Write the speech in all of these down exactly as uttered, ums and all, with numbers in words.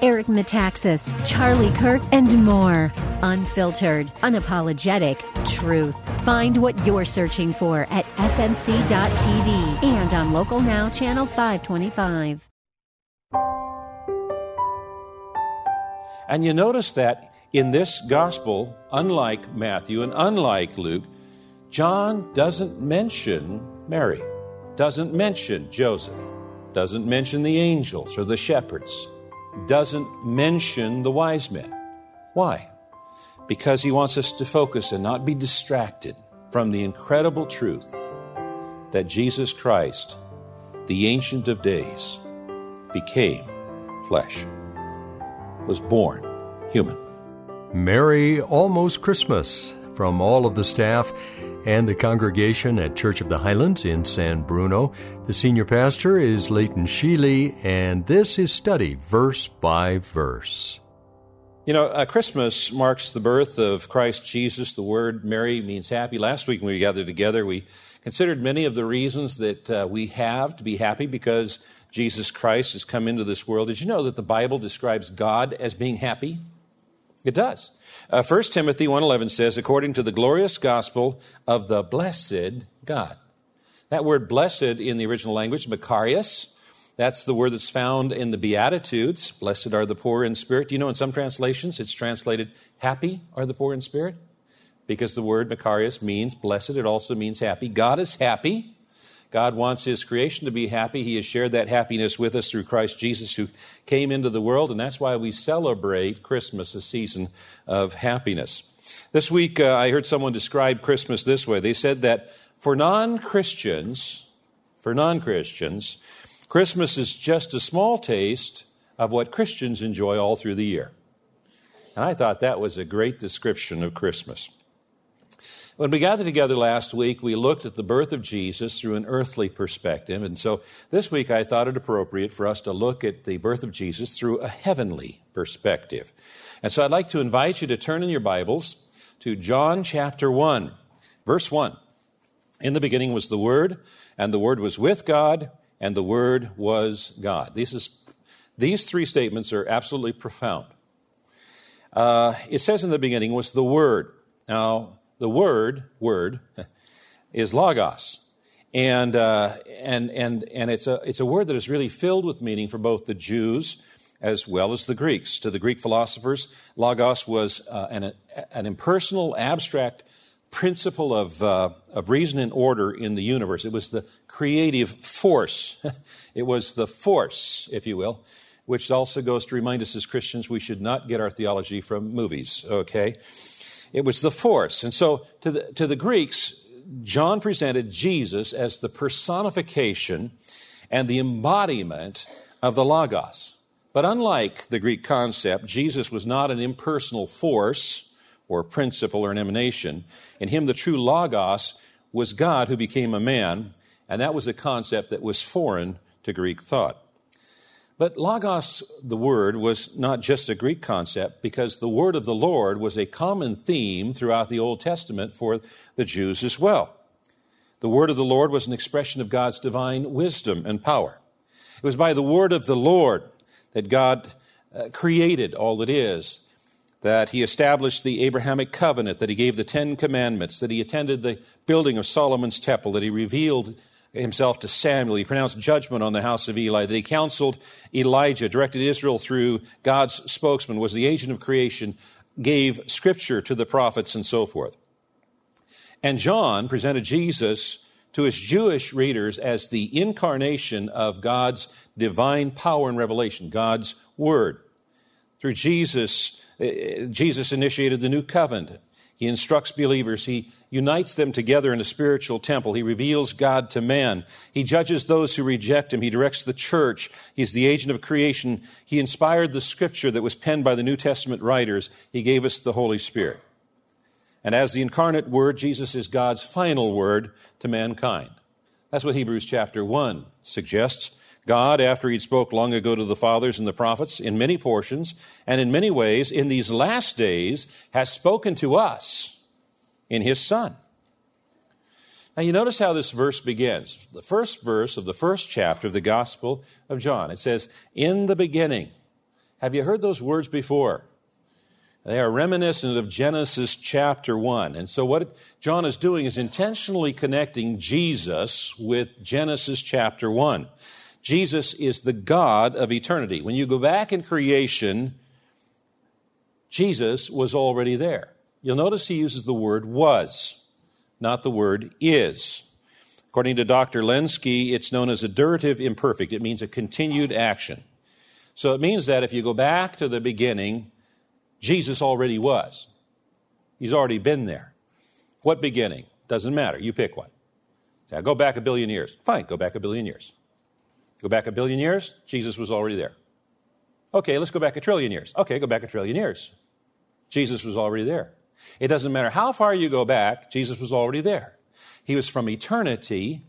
Eric Metaxas, Charlie Kirk, and more. Unfiltered, unapologetic truth. Find what you're searching for at S N C dot T V and on Local Now, Channel five twenty-five. And you notice that in this gospel, unlike Matthew and unlike Luke, John doesn't mention Mary, doesn't mention Joseph, doesn't mention the angels or the shepherds, doesn't mention the wise men. Why? Because he wants us to focus and not be distracted from the incredible truth that Jesus Christ, the Ancient of Days, became flesh, was born human. Merry Almost Christmas from all of the staff and the congregation at Church of the Highlands in San Bruno. The senior pastor is Leighton Sheely, and this is Study Verse by Verse. You know, uh, Christmas marks the birth of Christ Jesus. The word Mary means happy. Last week when we gathered together, we considered many of the reasons that uh, we have to be happy because Jesus Christ has come into this world. Did you know that the Bible describes God as being happy? It does. Uh, First Timothy one eleven says, according to the glorious gospel of the blessed God. That word blessed in the original language, makarios, that's the word that's found in the Beatitudes. Blessed are the poor in spirit. Do you know in some translations it's translated, happy are the poor in spirit? Because the word makarios means blessed. It also means happy. God is happy. God wants His creation to be happy. He has shared that happiness with us through Christ Jesus who came into the world. And that's why we celebrate Christmas, a season of happiness. This week uh, I heard someone describe Christmas this way. They said that for non-Christians, for non-Christians, Christmas is just a small taste of what Christians enjoy all through the year. And I thought that was a great description of Christmas. When we gathered together last week, we looked at the birth of Jesus through an earthly perspective. And so this week I thought it appropriate for us to look at the birth of Jesus through a heavenly perspective. And so I'd like to invite you to turn in your Bibles to John chapter one, verse one. In the beginning was the Word, and the Word was with God, and the Word was God. These, is, these three statements are absolutely profound. Uh, it says in the beginning was the Word. Now, the Word, Word, is logos. And uh, and and and it's a it's a word that is really filled with meaning for both the Jews as well as the Greeks. To the Greek philosophers, logos was uh, an an impersonal, abstract principle of uh, of reason and order in the universe. It was the creative force. It was the force, if you will, which also goes to remind us as Christians we should not get our theology from movies, okay? It was the force. And so to the, to the Greeks, John presented Jesus as the personification and the embodiment of the Logos. But unlike the Greek concept, Jesus was not an impersonal force or principle or an emanation. In Him, the true Logos was God who became a man, and that was a concept that was foreign to Greek thought. But logos, the word, was not just a Greek concept because the word of the Lord was a common theme throughout the Old Testament for the Jews as well. The word of the Lord was an expression of God's divine wisdom and power. It was by the word of the Lord that God uh, created all that is, that He established the Abrahamic covenant, that He gave the Ten Commandments, that He attended the building of Solomon's temple, that He revealed Himself to Samuel. He pronounced judgment on the house of Eli, that He counseled Elijah, directed Israel through God's spokesman, was the agent of creation, gave scripture to the prophets, and so forth. And John presented Jesus to his Jewish readers as the incarnation of God's divine power and revelation, God's word. Through Jesus, Jesus initiated the new covenant. He instructs believers. He unites them together in a spiritual temple. He reveals God to man. He judges those who reject Him. He directs the church. He's the agent of creation. He inspired the scripture that was penned by the New Testament writers. He gave us the Holy Spirit. And as the incarnate Word, Jesus is God's final word to mankind. That's what Hebrews chapter one suggests. God, after he'd spoke long ago to the fathers and the prophets in many portions and in many ways in these last days, has spoken to us in his Son. Now you notice how this verse begins. The first verse of the first chapter of the Gospel of John. It says, in the beginning. Have you heard those words before? They are reminiscent of Genesis chapter one. And so what John is doing is intentionally connecting Jesus with Genesis chapter one. Jesus is the God of eternity. When you go back in creation, Jesus was already there. You'll notice he uses the word was, not the word is. According to Doctor Lenski, it's known as a durative imperfect. It means a continued action. So it means that if you go back to the beginning, Jesus already was. He's already been there. What beginning? Doesn't matter. You pick one. Now go back a billion years. Fine, go back a billion years. Go back a billion years, Jesus was already there. Okay, let's go back a trillion years. Okay, go back a trillion years. Jesus was already there. It doesn't matter how far you go back, Jesus was already there. He was from eternity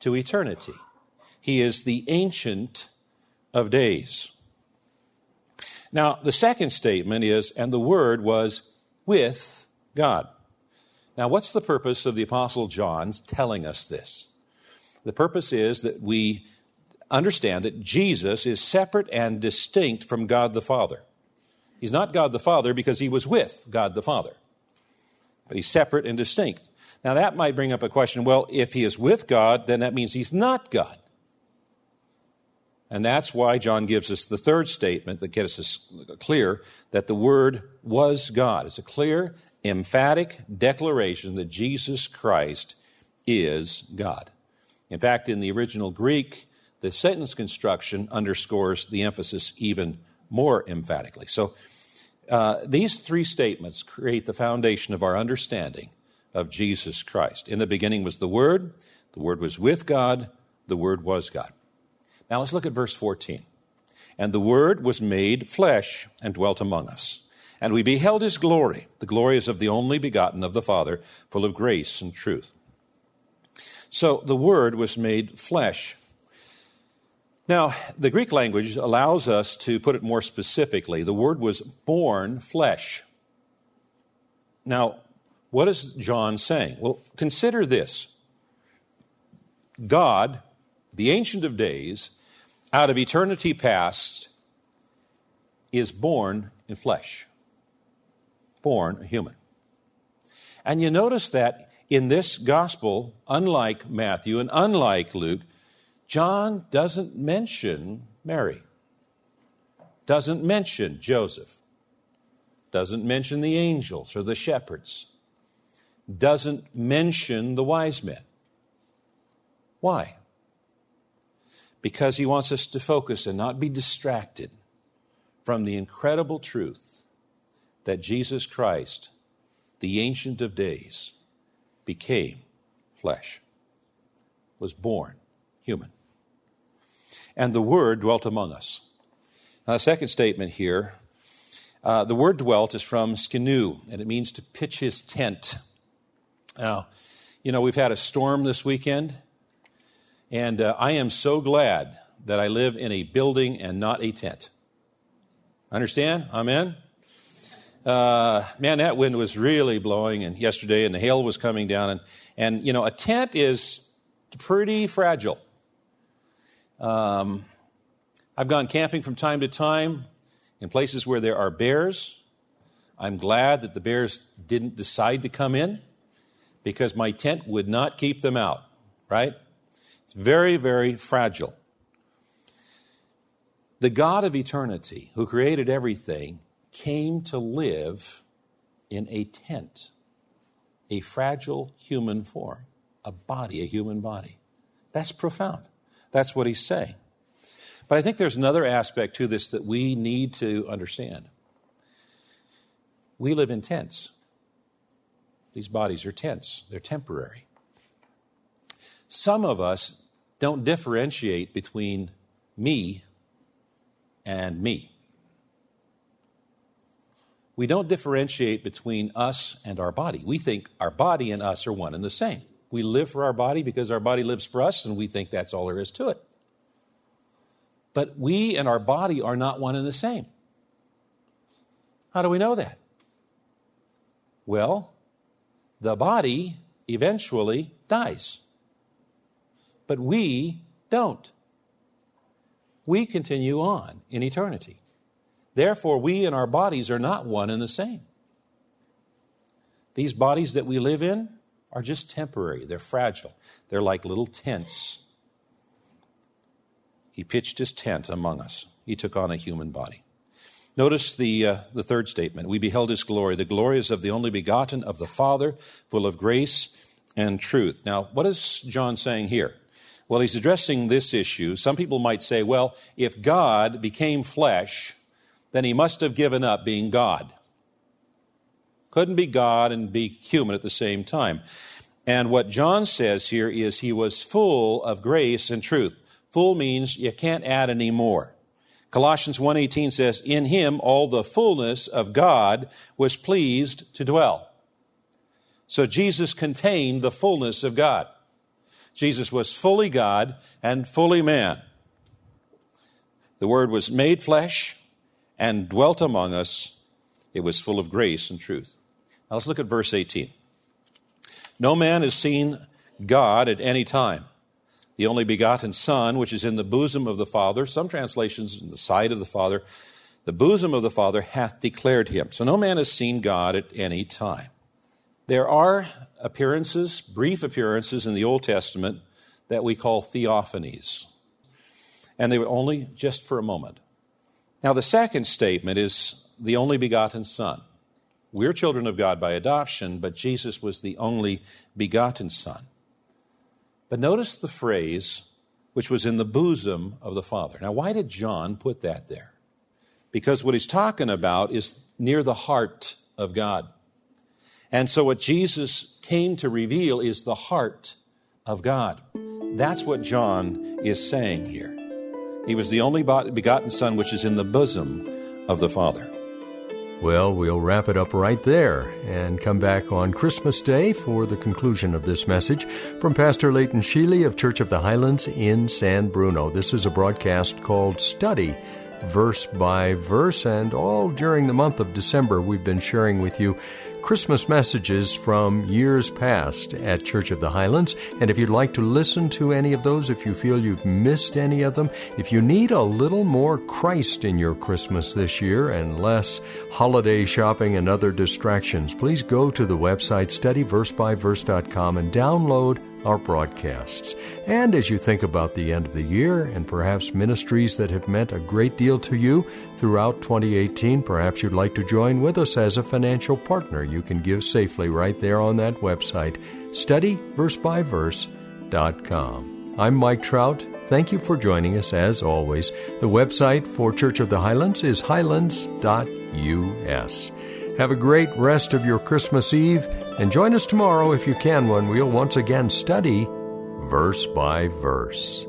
to eternity. He is the Ancient of Days. Now, the second statement is, and the Word was with God. Now, what's the purpose of the Apostle John's telling us this? The purpose is that we understand that Jesus is separate and distinct from God the Father. He's not God the Father because he was with God the Father, but he's separate and distinct. Now, that might bring up a question, well, if he is with God, then that means he's not God. And that's why John gives us the third statement that gets us clear that the Word was God. It's a clear, emphatic declaration that Jesus Christ is God. In fact, in the original Greek, the sentence construction underscores the emphasis even more emphatically. So uh, these three statements create the foundation of our understanding of Jesus Christ. In the beginning was the Word, the Word was with God, the Word was God. Now let's look at verse fourteen. And the Word was made flesh and dwelt among us. And we beheld his glory. The glory is of the only begotten of the Father, full of grace and truth. So the Word was made flesh. Now, the Greek language allows us to put it more specifically. The Word was born flesh. Now, what is John saying? Well, consider this. God, the Ancient of Days, out of eternity past, is born in flesh, born a human. And you notice that in this gospel, unlike Matthew and unlike Luke, John doesn't mention Mary, doesn't mention Joseph, doesn't mention the angels or the shepherds, doesn't mention the wise men. Why? Because he wants us to focus and not be distracted from the incredible truth that Jesus Christ, the Ancient of Days, became flesh, was born human. And the Word dwelt among us. Now, the second statement here, uh, the word dwelt is from skanu, and it means to pitch his tent. Now, you know, we've had a storm this weekend, And uh, I am so glad that I live in a building and not a tent. Understand? Amen? Uh, man, that wind was really blowing and yesterday, and the hail was coming down. And, and you know, a tent is pretty fragile. Um, I've gone camping from time to time in places where there are bears. I'm glad that the bears didn't decide to come in because my tent would not keep them out, right? It's very, very fragile. The God of eternity, who created everything, came to live in a tent, a fragile human form, a body, a human body. That's profound. That's what he's saying. But I think there's another aspect to this that we need to understand. We live in tents. These bodies are tents. They're temporary. Some of us don't differentiate between me and me. We don't differentiate between us and our body. We think our body and us are one and the same. We live for our body because our body lives for us, and we think that's all there is to it. But we and our body are not one and the same. How do we know that? Well, the body eventually dies. But we don't. We continue on in eternity. Therefore, we and our bodies are not one and the same. These bodies that we live in are just temporary. They're fragile. They're like little tents. He pitched his tent among us. He took on a human body. Notice the uh, the third statement. We beheld his glory. The glory is of the only begotten of the Father, full of grace and truth. Now, what is John saying here? Well, he's addressing this issue. Some people might say, well, if God became flesh, then he must have given up being God. Couldn't be God and be human at the same time. And what John says here is he was full of grace and truth. Full means you can't add any more. Colossians one eighteen says, in him all the fullness of God was pleased to dwell. So Jesus contained the fullness of God. Jesus was fully God and fully man. The Word was made flesh and dwelt among us. It was full of grace and truth. Now let's look at verse eighteen. No man has seen God at any time. The only begotten Son, which is in the bosom of the Father, some translations in the side of the Father, the bosom of the Father hath declared him. So no man has seen God at any time. There are appearances, brief appearances in the Old Testament that we call theophanies. And they were only just for a moment. Now the second statement is the only begotten Son. We're children of God by adoption, but Jesus was the only begotten Son. But notice the phrase, which was in the bosom of the Father. Now why did John put that there? Because what he's talking about is near the heart of God. And so what Jesus came to reveal is the heart of God. That's what John is saying here. He was the only begotten Son, which is in the bosom of the Father. Well, we'll wrap it up right there and come back on Christmas Day for the conclusion of this message from Pastor Leighton Sheely of Church of the Highlands in San Bruno. This is a broadcast called Study Verse by Verse, and all during the month of December we've been sharing with you Christmas messages from years past at Church of the Highlands. And if you'd like to listen to any of those, if you feel you've missed any of them, if you need a little more Christ in your Christmas this year and less holiday shopping and other distractions, please go to the website study verse by verse dot com and download our broadcasts. And as you think about the end of the year and perhaps ministries that have meant a great deal to you throughout twenty eighteen, perhaps you'd like to join with us as a financial partner. You can give safely right there on that website, study verse by verse dot com. I'm Mike Trout. Thank you for joining us as always. The website for Church of the Highlands is highlands dot u s. Have a great rest of your Christmas Eve, and join us tomorrow if you can when we'll once again study verse by verse.